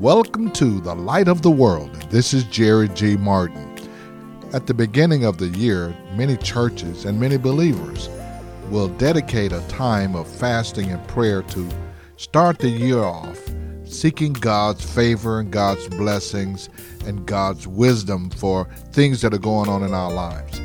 Welcome to The Light of the World. This is Jerry G. Martin. At the beginning of the year, many churches and many believers will dedicate a time of fasting and prayer to start the year off seeking God's favor and God's blessings and God's wisdom for things that are going on in our lives.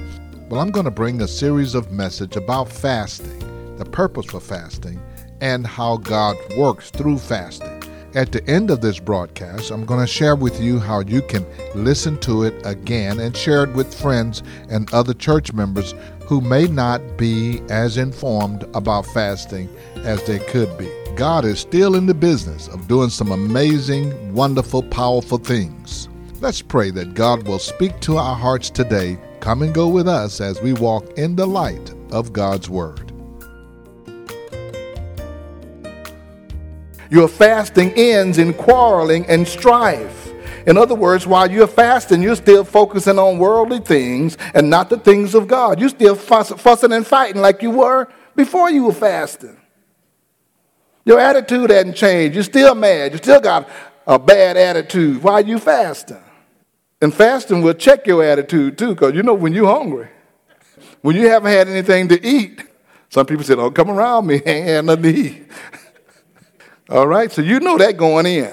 Well, I'm going to bring a series of messages about fasting, the purpose for fasting, and how God works through fasting. At the end of this broadcast, I'm going to share with you how you can listen to it again and share it with friends and other church members who may not be as informed about fasting as they could be. God is still in the business of doing some amazing, wonderful, powerful things. Let's pray that God will speak to our hearts today. Come and go with us as we walk in the light of God's Word. Your fasting ends in quarreling and strife. In other words, while you're fasting, you're still focusing on worldly things and not the things of God. You're still fussing and fighting like you were before you were fasting. Your attitude hasn't changed. You're still mad. You still got a bad attitude while you're fasting. And fasting will check your attitude too, because you know when you're hungry, when you haven't had anything to eat. Some people say, "Oh, come around me, I ain't had nothing to eat." All right, so you know that going in.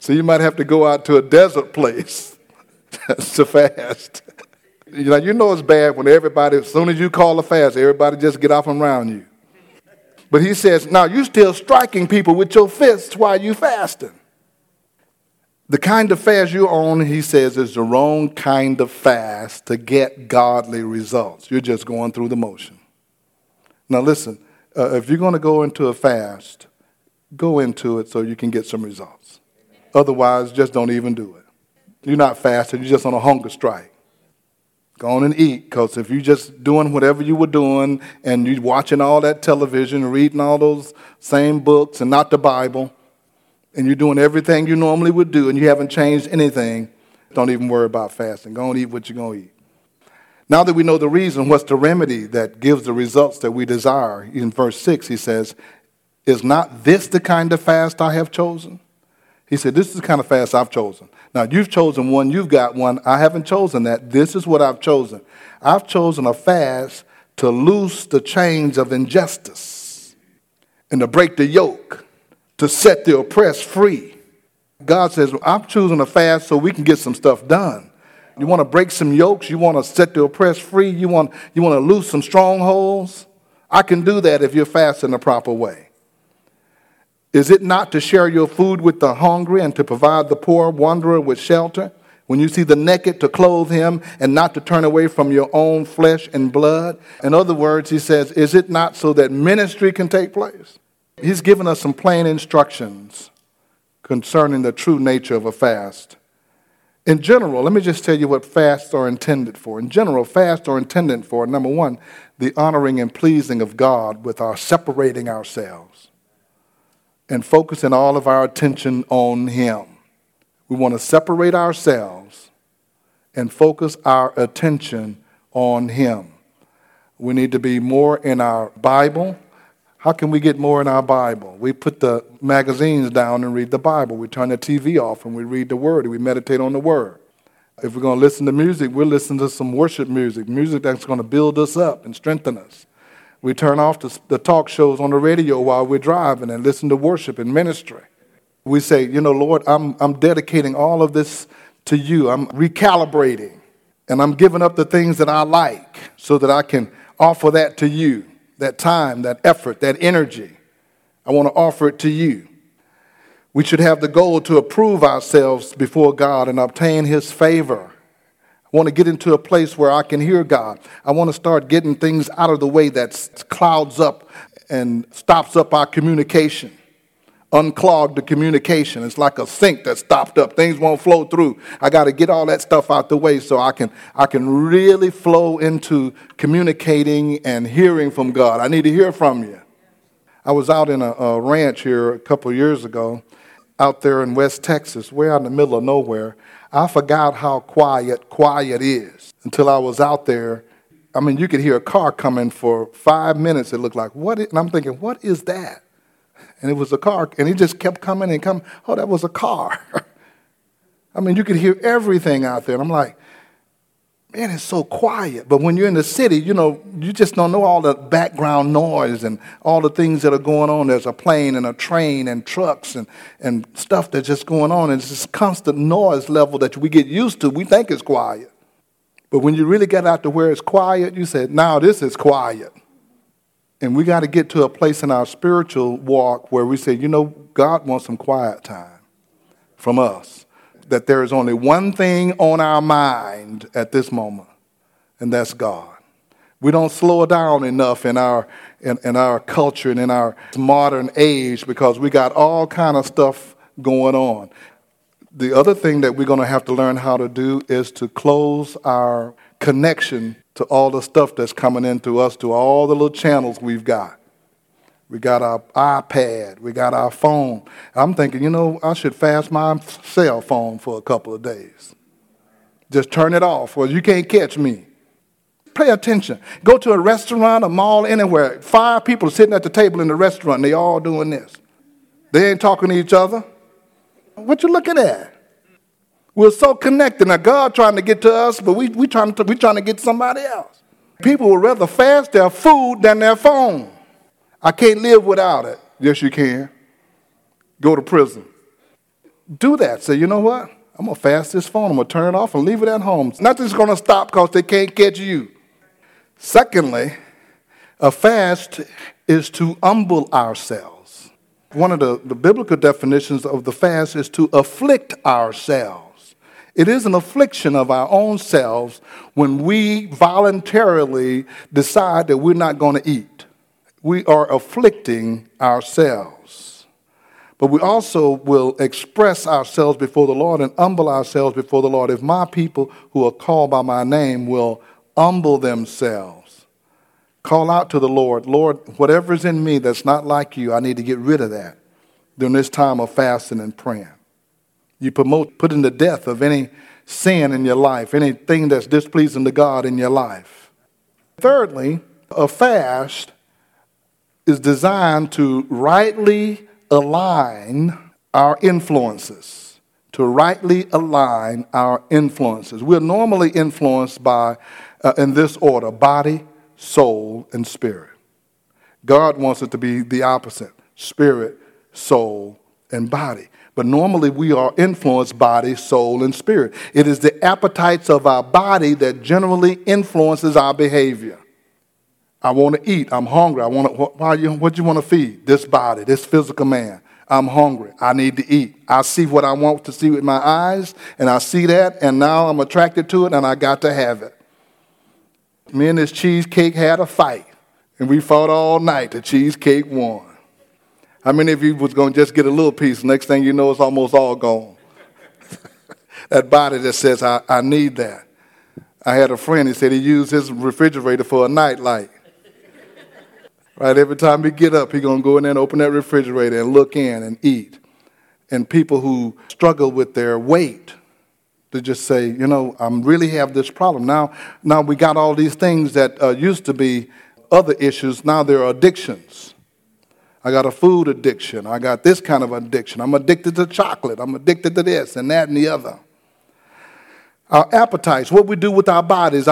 So you might have to go out to a desert place to fast. You know it's bad when everybody, as soon as you call a fast, everybody just get off and around you. But he says, now you're still striking people with your fists while you're fasting. The kind of fast you're on, he says, is the wrong kind of fast to get godly results. You're just going through the motion. Now listen, if you're going to go into a fast, go into it so you can get some results. Otherwise, just don't even do it. You're not fasting. You're just on a hunger strike. Go on and eat, because if you're just doing whatever you were doing and you're watching all that television, reading all those same books and not the Bible, and you're doing everything you normally would do and you haven't changed anything, don't even worry about fasting. Go on and eat what you're going to eat. Now that we know the reason, what's the remedy that gives the results that we desire? In verse 6, he says, "Is not this the kind of fast I have chosen?" He said, this is the kind of fast I've chosen. Now, you've chosen one, you've got one. I haven't chosen that. This is what I've chosen. I've chosen a fast to loose the chains of injustice and to break the yoke, to set the oppressed free. God says, well, I'm choosing a fast so we can get some stuff done. You want to break some yokes? You want to set the oppressed free? You want to loose some strongholds? I can do that if you're fasting the proper way. Is it not to share your food with the hungry and to provide the poor wanderer with shelter? When you see the naked, to clothe him and not to turn away from your own flesh and blood? In other words, he says, is it not so that ministry can take place? He's given us some plain instructions concerning the true nature of a fast. In general, let me just tell you what fasts are intended for. In general, fasts are intended for, number one, the honoring and pleasing of God with our separating ourselves and focusing all of our attention on him. We want to separate ourselves and focus our attention on him. We need to be more in our Bible. How can we get more in our Bible? We put the magazines down and read the Bible. We turn the TV off and we read the Word. We meditate on the Word. If we're going to listen to music, we'll listen to some worship music, music that's going to build us up and strengthen us. We turn off the talk shows on the radio while we're driving and listen to worship and ministry. We say, you know, Lord, I'm dedicating all of this to you. I'm recalibrating, and I'm giving up the things that I like so that I can offer that to you, that time, that effort, that energy. I want to offer it to you. We should have the goal to approve ourselves before God and obtain his favor. I want to get into a place where I can hear God. I want to start getting things out of the way that clouds up and stops up our communication. Unclog the communication. It's like a sink that's stopped up. Things won't flow through. I got to get all that stuff out the way so I can really flow into communicating and hearing from God. I need to hear from you. I was out in a ranch here a couple years ago, out there in West Texas, way out in the middle of nowhere. I forgot how quiet is until I was out there. I mean, you could hear a car coming for 5 minutes. It looked like, what? And I'm thinking, what is that? And it was a car. And it just kept coming and coming. Oh, that was a car. I mean, you could hear everything out there. And I'm like, man, it's so quiet. But when you're in the city, you know, you just don't know all the background noise and all the things that are going on. There's a plane and a train and trucks and stuff that's just going on. And it's this constant noise level that we get used to. We think it's quiet. But when you really get out to where it's quiet, you say, now this is quiet. And we got to get to a place in our spiritual walk where we say, you know, God wants some quiet time from us. That there is only one thing on our mind at this moment, and that's God. We don't slow down enough in our culture and in our modern age because we got all kind of stuff going on. The other thing that we're going to have to learn how to do is to close our connection to all the stuff that's coming into us, to all the little channels we've got. We got our iPad. We got our phone. I'm thinking, you know, I should fast my cell phone for a couple of days. Just turn it off or you can't catch me. Pay attention. Go to a restaurant, a mall, anywhere. 5 people sitting at the table in the restaurant and they all doing this. They ain't talking to each other. What you looking at? We're so connected. Now, God trying to get to us, but we trying to get somebody else. People would rather fast their food than their phone. I can't live without it. Yes, you can. Go to prison. Do that. Say, you know what? I'm going to fast this phone. I'm going to turn it off and leave it at home. Nothing's going to stop because they can't catch you. Secondly, a fast is to humble ourselves. One of the biblical definitions of the fast is to afflict ourselves. It is an affliction of our own selves when we voluntarily decide that we're not going to eat. We are afflicting ourselves. But we also will express ourselves before the Lord and humble ourselves before the Lord. If my people who are called by my name will humble themselves, call out to the Lord, Lord, whatever's in me that's not like you, I need to get rid of that during this time of fasting and praying. You promote putting to death of any sin in your life, anything that's displeasing to God in your life. Thirdly, a fast is designed to rightly align our influences, to rightly align our influences. We're normally influenced by, in this order, body, soul, and spirit. God wants it to be the opposite, spirit, soul, and body. But normally we are influenced body, soul, and spirit. It is the appetites of our body that generally influences our behavior. I want to eat. I'm hungry. I want to. What do you want to feed? This body, this physical man. I'm hungry. I need to eat. I see what I want to see with my eyes, and I see that, and now I'm attracted to it, and I got to have it. Me and this cheesecake had a fight, and we fought all night. The cheesecake won. How many of you was going to just get a little piece? Next thing you know, it's almost all gone. That body that says, I need that. I had a friend, he said he used his refrigerator for a nightlight. Right, every time he get up, he going to go in there and open that refrigerator and look in and eat. And people who struggle with their weight, they just say, you know, I really have this problem. Now we got all these things that used to be other issues. Now there are addictions. I got a food addiction. I got this kind of addiction. I'm addicted to chocolate. I'm addicted to this and that and the other. Our appetites, what we do with our bodies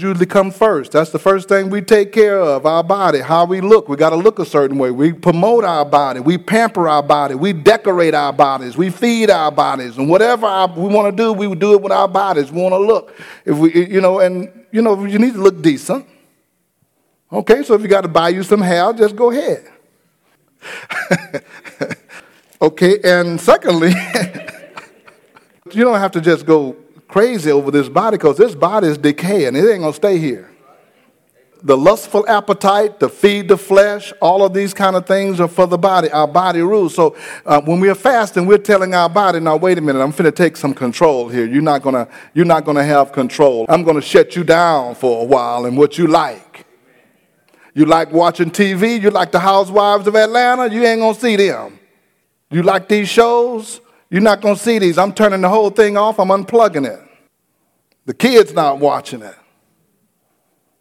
usually come first. That's the first thing we take care of, our body, how we look. We got to look a certain way. We promote our body. We pamper our body. We decorate our bodies. We feed our bodies. And whatever we want to do, we do it with our bodies. We want to look. If we, you know, and, you know, you need to look decent. Okay, so if you got to buy you some hair, just go ahead. Okay, and secondly, you don't have to just go crazy over this body because this body is decaying. It ain't going to stay here. The lustful appetite, to feed the flesh, all of these kind of things are for the body. Our body rules. So when we're fasting, we're telling our body, now wait a minute, I'm finna take some control here. You're not gonna have control. I'm going to shut you down for a while and what you like. You like watching TV? You like the Housewives of Atlanta? You ain't going to see them. You like these shows? You're not going to see these. I'm turning the whole thing off. I'm unplugging it. The kids not watching it.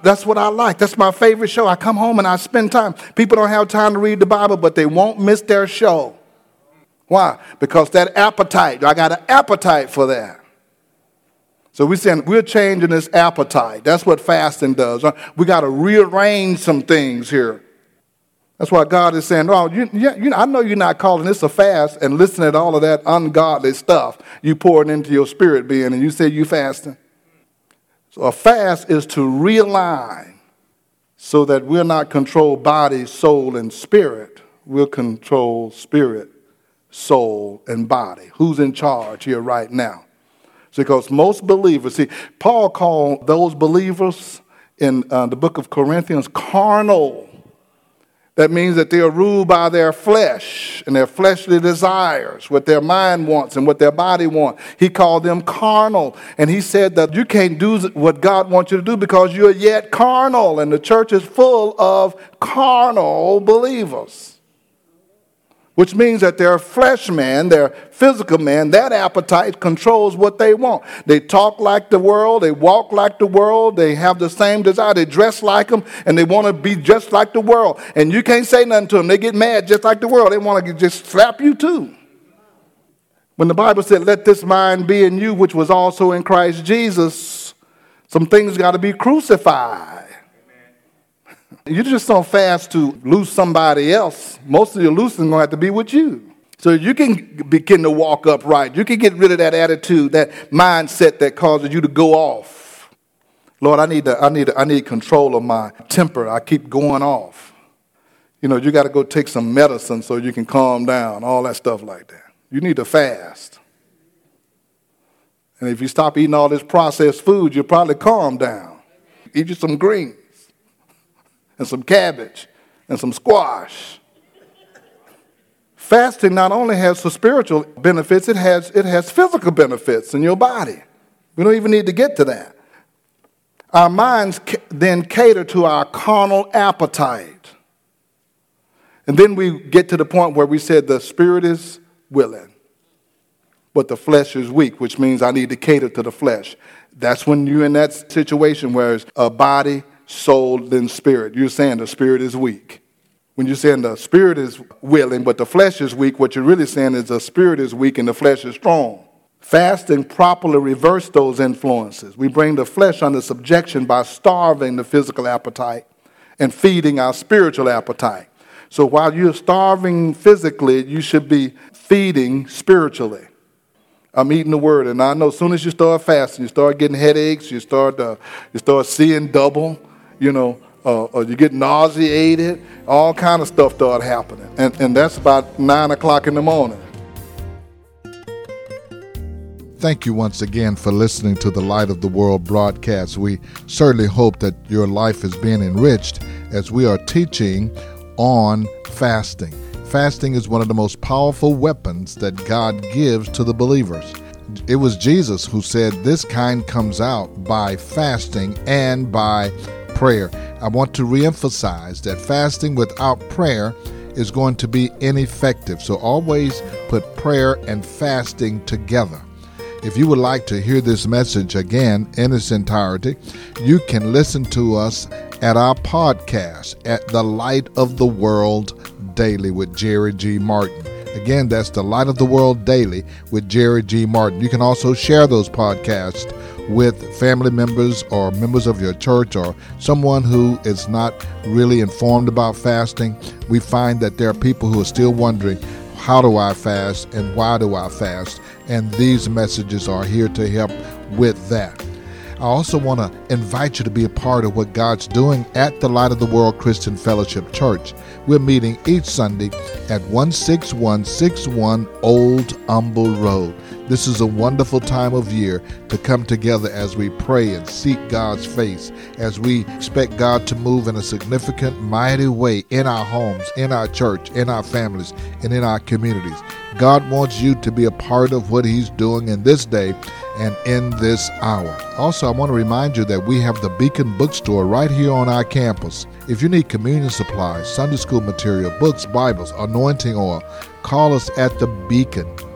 That's what I like. That's my favorite show. I come home and I spend time. People don't have time to read the Bible, but they won't miss their show. Why? Because that appetite, I got an appetite for that. So we're saying we're changing this appetite. That's what fasting does. We got to rearrange some things here. That's why God is saying, oh, I know you're not calling this a fast and listening to all of that ungodly stuff you pouring into your spirit being, and you say you fasting. So a fast is to realign so that we're not controlled body, soul, and spirit. We'll control spirit, soul, and body. Who's in charge here right now? Because most believers, see, Paul called those believers in the book of Corinthians carnal. That means that they are ruled by their flesh and their fleshly desires, what their mind wants and what their body wants. He called them carnal. And he said that you can't do what God wants you to do because you're yet carnal. And the church is full of carnal believers, which means that their flesh man, their physical man, that appetite controls what they want. They talk like the world. They walk like the world. They have the same desire. They dress like them, and they want to be just like the world. And you can't say nothing to them. They get mad just like the world. They want to just slap you too. When the Bible said, let this mind be in you, which was also in Christ Jesus, some things got to be crucified. You just don't fast to lose somebody else. Most of your losing is going to have to be with you. So you can begin to walk upright. You can get rid of that attitude, that mindset that causes you to go off. Lord, I need control of my temper. I keep going off. You know, you got to go take some medicine so you can calm down, all that stuff like that. You need to fast. And if you stop eating all this processed food, you'll probably calm down. Eat you some greens and some cabbage, and some squash. Fasting not only has some spiritual benefits, it has physical benefits in your body. We don't even need to get to that. Our minds then cater to our carnal appetite. And then we get to the point where we said the spirit is willing, but the flesh is weak, which means I need to cater to the flesh. That's when you're in that situation where it's a body, soul, and spirit. You're saying the spirit is weak. When you're saying the spirit is willing, but the flesh is weak, what you're really saying is the spirit is weak and the flesh is strong. Fasting properly reverses those influences. We bring the flesh under subjection by starving the physical appetite and feeding our spiritual appetite. So while you're starving physically, you should be feeding spiritually. I'm eating the word, and I know as soon as you start fasting, you start getting headaches, you start seeing double. You know, or you get nauseated, all kind of stuff start happening. And that's about 9 o'clock in the morning. Thank you once again for listening to the Light of the World broadcast. We certainly hope that your life is being enriched as we are teaching on fasting. Fasting is one of the most powerful weapons that God gives to the believers. It was Jesus who said this kind comes out by fasting and by prayer. I want to reemphasize that fasting without prayer is going to be ineffective. So always put prayer and fasting together. If you would like to hear this message again in its entirety, you can listen to us at our podcast at The Light of the World Daily with Jerry G. Martin. Again, that's The Light of the World Daily with Jerry G. Martin. You can also share those podcasts with family members or members of your church or someone who is not really informed about fasting. We find that there are people who are still wondering, how do I fast and why do I fast? And these messages are here to help with that. I also want to invite you to be a part of what God's doing at the Light of the World Christian Fellowship Church. We're meeting each Sunday at 16161 Old Humble Road. This is a wonderful time of year to come together as we pray and seek God's face, as we expect God to move in a significant, mighty way in our homes, in our church, in our families, and in our communities. God wants you to be a part of what He's doing in this day and in this hour. Also, I want to remind you that we have the Beacon Bookstore right here on our campus. If you need communion supplies, Sunday school material, books, Bibles, anointing oil, call us at the Beacon,